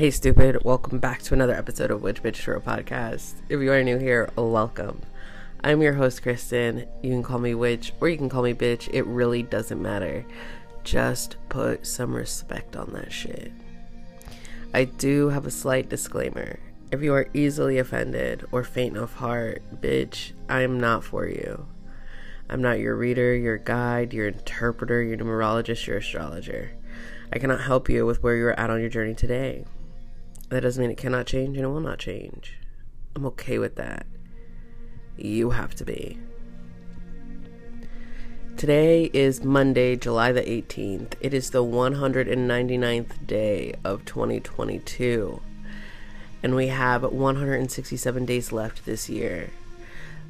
Hey stupid, welcome back to another episode of Witch Bitch Tarot Podcast. If you are new here, welcome. I'm your host, Kristen. You can call me witch or you can call me bitch. It really doesn't matter. Just put some respect on that shit. I do have a slight disclaimer. If you are easily offended or faint of heart, bitch, I am not for you. I'm not your reader, your guide, your interpreter, your numerologist, your astrologer. I cannot help you with where you're at on your journey today. That doesn't mean it cannot change and it will not change. I'm okay with that. You have to be. Today is Monday, July the 18th. It is the 199th day of 2022. And we have 167 days left this year.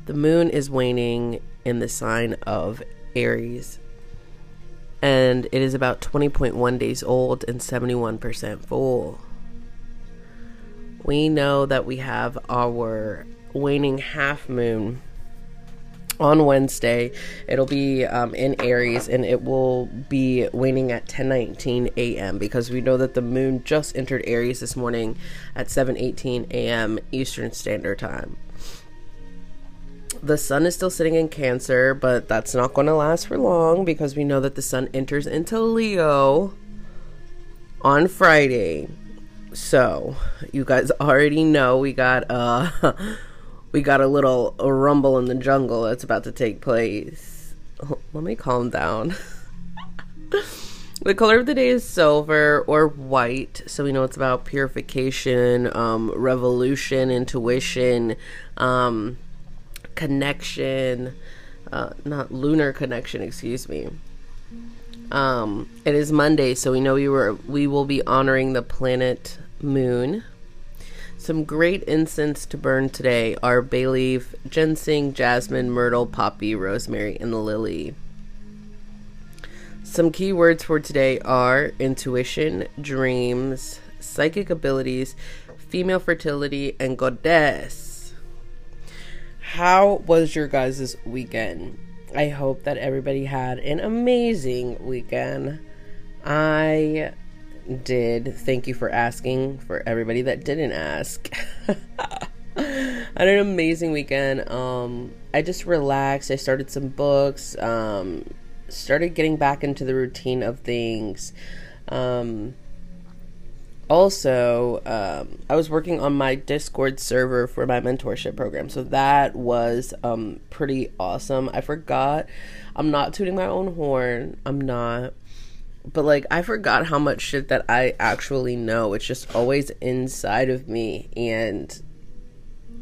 The moon is waning in the sign of Aries. And it is about 20.1 days old and 71% full. We know that we have our waning half moon on Wednesday. It'll be in Aries, and it will be waning at 10:19 a.m. because we know that the moon just entered Aries this morning at 7:18 a.m. Eastern Standard Time. The sun is still sitting in Cancer, but that's not going to last for long because we know that the sun enters into Leo on Friday. So you guys already know we got a little rumble in the jungle that's about to take place. Oh, let me calm down. The color of the day is silver or white, so we know it's about purification, revolution, intuition, connection, not lunar connection, excuse me. It is Monday, so we know we will be honoring the planet moon. Some great incense to burn today are bay leaf, ginseng, jasmine, myrtle, poppy, rosemary, and the lily. Some key words for today are intuition, dreams, psychic abilities, female fertility, and goddess. How was your guys' weekend? I hope that everybody had an amazing weekend. I did. Thank you for asking, for everybody that didn't ask. I had an amazing weekend. I just relaxed. I started some books, started getting back into the routine of things. I was working on my Discord server for my mentorship program, so that was pretty awesome. I forgot. I'm not tooting my own horn. I'm not. But, like, I forgot how much shit that I actually know. It's just always inside of me, and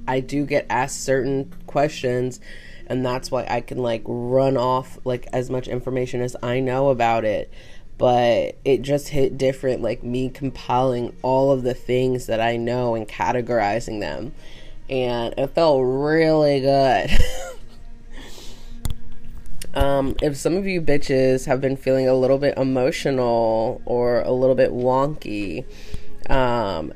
I do get asked certain questions, and that's why I can, like, run off, like, as much information as I know about it. But it just hit different, like me compiling all of the things that I know and categorizing them. And it felt really good. If some of you bitches have been feeling a little bit emotional or a little bit wonky,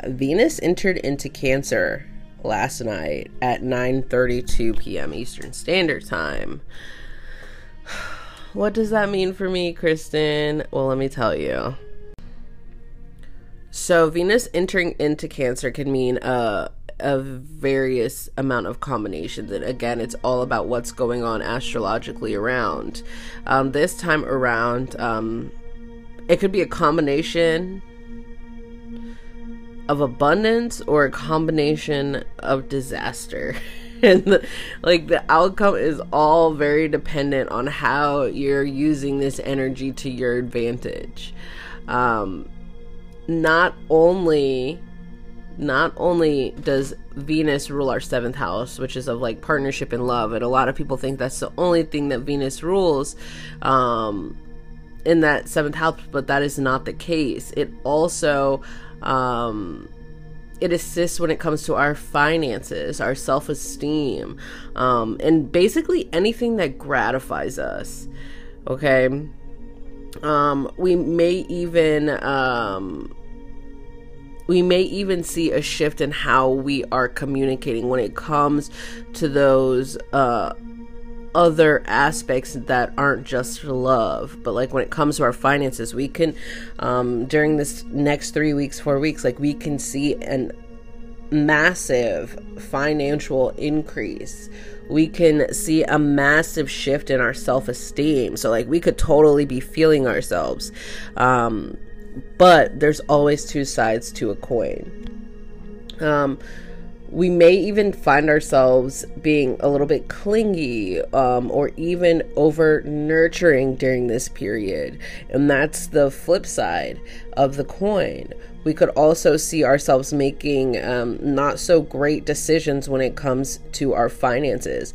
Venus entered into Cancer last night at 9:32 p.m. Eastern Standard Time. What does that mean for me, Kristen? Well, let me tell you. So Venus entering into Cancer can mean a various amount of combinations. And again, it's all about what's going on astrologically around. This time around, it could be a combination of abundance or a combination of disaster. And the outcome is all very dependent on how you're using this energy to your advantage. Not only does Venus rule our seventh house, which is of like partnership and love, and a lot of people think that's the only thing that Venus rules in that seventh house, but that is not the case. It also it assists when it comes to our finances, our self-esteem, and basically anything that gratifies us, okay? We may even see a shift in how we are communicating when it comes to those other aspects that aren't just love. But like when it comes to our finances, we can during this next 3 weeks, 4 weeks, like we can see an massive financial increase. We can see a massive shift in our self-esteem. So like we could totally be feeling ourselves. But there's always two sides to a coin. We may even find ourselves being a little bit clingy or even over nurturing during this period. And that's the flip side of the coin. We could also see ourselves making not so great decisions when it comes to our finances.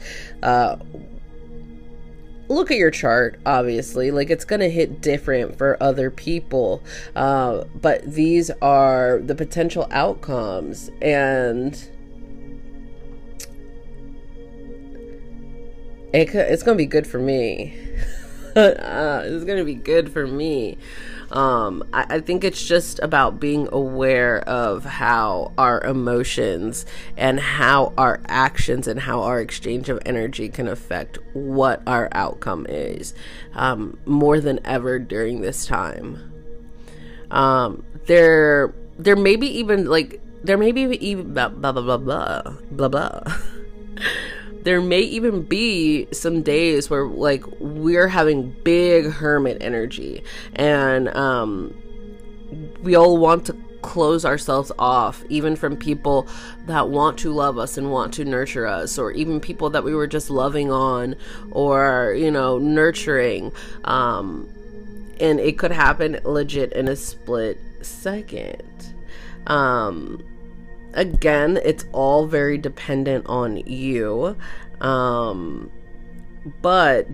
Look at your chart, obviously, like it's going to hit different for other people, but these are the potential outcomes. And it's going to be good for me. It's going to be good for me. I think it's just about being aware of how our emotions and how our actions and how our exchange of energy can affect what our outcome is, more than ever during this time. There may be even like, there may be even blah, blah, blah, blah, blah, blah. There may even be some days where like we're having big hermit energy and we all want to close ourselves off, even from people that want to love us and want to nurture us, or even people that we were just loving on or, you know, nurturing. And it could happen legit in a split second. Again, it's all very dependent on you. But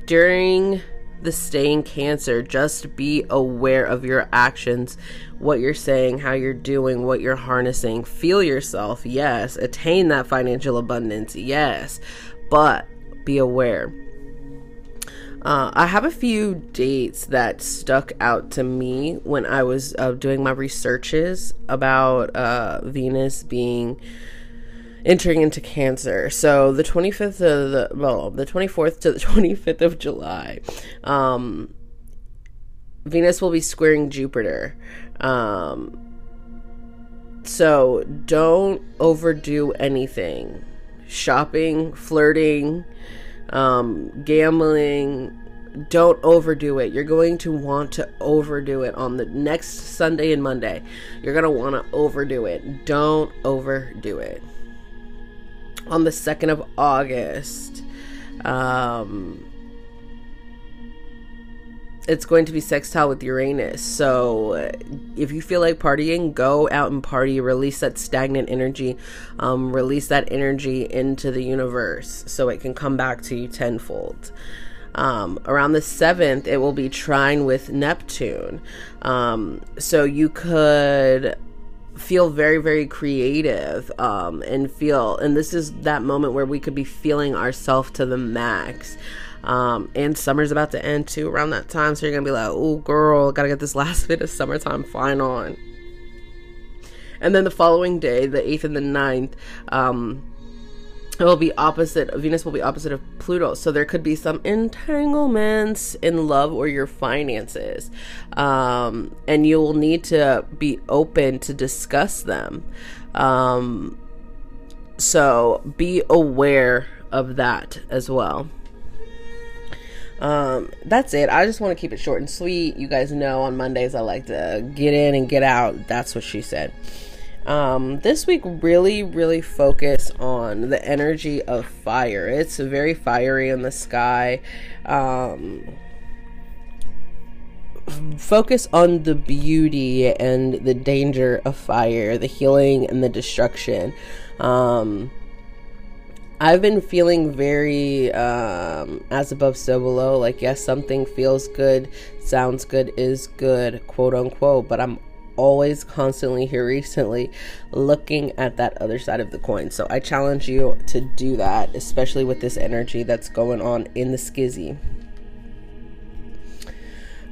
during the stay in Cancer, just be aware of your actions, what you're saying, how you're doing, what you're harnessing. Feel yourself, yes. Attain that financial abundance, yes. But be aware. I have a few dates that stuck out to me when I was doing my researches about Venus being entering into Cancer. So the 25th of the, well, the 24th to the 25th of July, Venus will be squaring Jupiter. So don't overdo anything. Shopping, flirting, gambling, don't overdo it. You're going to want to overdo it on the next Sunday and Monday. You're going to want to overdo it. Don't overdo it. On the 2nd of August, it's going to be sextile with Uranus. So if you feel like partying, go out and party, release that stagnant energy, release that energy into the universe so it can come back to you tenfold. Around the 7th, it will be trine with Neptune. So you could feel very, very creative, and this is that moment where we could be feeling ourselves to the max. And summer's about to end too around that time, so you're gonna be like, oh girl, gotta get this last bit of summertime fine on. And then the following day, the 8th and the 9th, it will be opposite. Venus will be opposite of Pluto, so there could be some entanglements in love or your finances, and you will need to be open to discuss them. So be aware of that as well. That's it. I just want to keep it short and sweet. You guys know on Mondays I like to get in and get out. That's what she said. This week really, really focus on the energy of fire. It's very fiery in the sky. Focus on the beauty and the danger of fire, the healing and the destruction. I've been feeling very as above so below, like yes, something feels good, sounds good, is good, quote unquote, but I'm always constantly here recently looking at that other side of the coin. So I challenge you to do that, especially with this energy that's going on in the skizzy.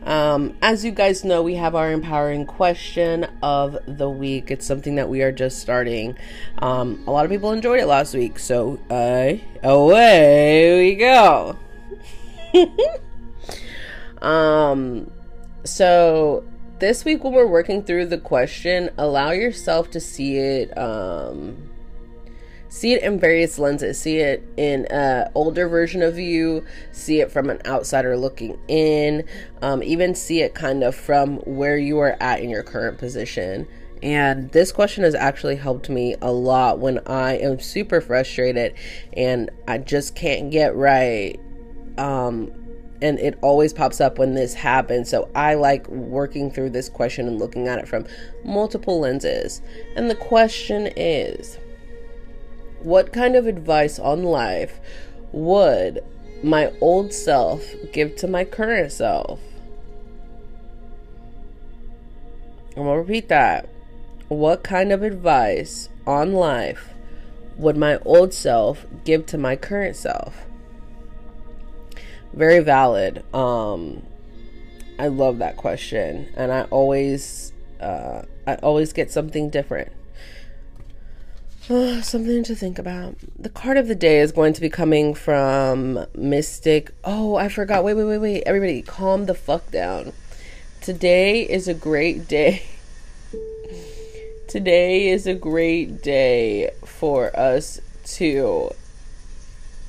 As you guys know, we have our empowering question of the week. It's something that we are just starting. A lot of people enjoyed it last week, so away we go. So this week when we're working through the question, allow yourself to see it in various lenses. See it in an older version of you, see it from an outsider looking in, even see it kind of from where you are at in your current position. And this question has actually helped me a lot when I am super frustrated and I just can't get right. And it always pops up when this happens. So I like working through this question and looking at it from multiple lenses. And the question is, what kind of advice on life would my old self give to my current self? I'm gonna repeat that. What kind of advice on life would my old self give to my current self? Very valid. I love that question, and I always get something different. Something to think about. The card of the day is going to be coming from Mystic. Oh, I forgot. Wait. Everybody, calm the fuck down. Today is a great day. Today is a great day for us to,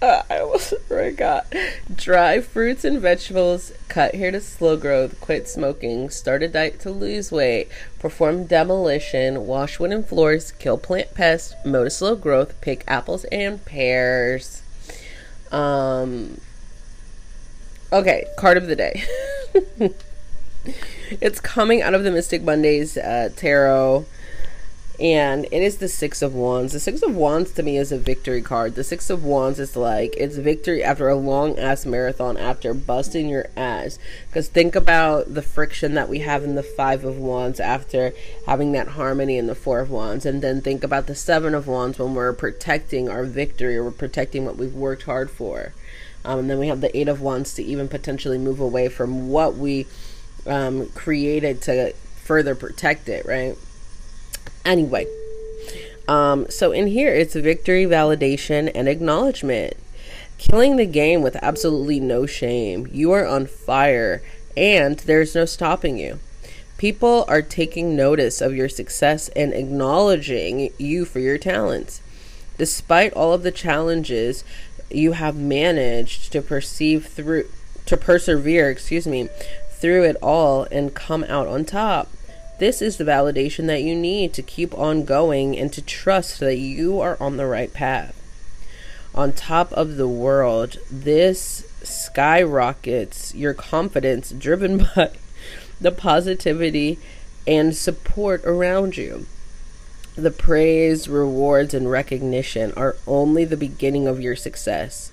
I almost forgot. Dry fruits and vegetables, cut hair to slow growth, quit smoking, start a diet to lose weight, perform demolition, wash wooden floors, kill plant pests, mow to slow growth, pick apples and pears. Okay, card of the day. It's coming out of the Mystic Mondays Tarot. And it is the Six of Wands. The Six of Wands to me is a victory card. The Six of Wands is like, it's victory after a long ass marathon, after busting your ass. Because think about the friction that we have in the Five of Wands after having that harmony in the Four of Wands. And then think about the Seven of Wands when we're protecting our victory, or we're protecting what we've worked hard for. And then we have the Eight of Wands to even potentially move away from what we created to further protect it, right? Anyway, so in here, it's victory, validation, and acknowledgement. Killing the game with absolutely no shame. You are on fire, and there's no stopping you. People are taking notice of your success and acknowledging you for your talents. Despite all of the challenges, you have managed to persevere through it all and come out on top. This is the validation that you need to keep on going and to trust that you are on the right path. On top of the world, this skyrockets your confidence, driven by the positivity and support around you. The praise, rewards, and recognition are only the beginning of your success.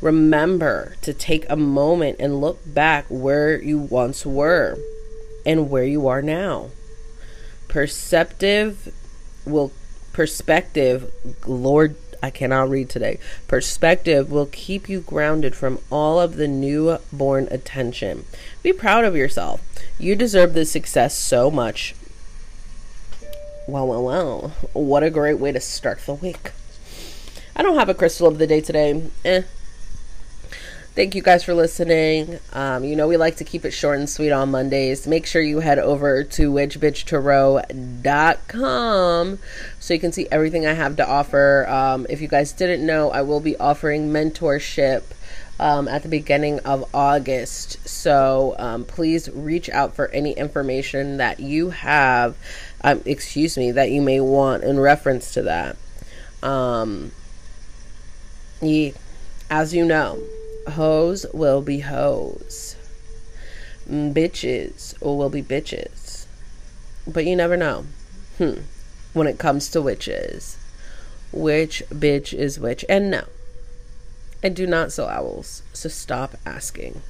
Remember to take a moment and look back where you once were and where you are now. Perspective, Lord, I cannot read today. Perspective will keep you grounded from all of the newborn attention. Be proud of yourself. You deserve this success so much. Wow. What a great way to start the week. I don't have a crystal of the day today. Thank you guys for listening. You know we like to keep it short and sweet on Mondays. Make sure you head over to witchbitchtarot.com so you can see everything I have to offer. If you guys didn't know, I will be offering mentorship at the beginning of August. So please reach out for any information that you have, that you may want in reference to that. As you know, hoes will be hoes, bitches will be bitches, but you never know when it comes to witches. Which bitch is which? And no, I do not sell owls, so stop asking.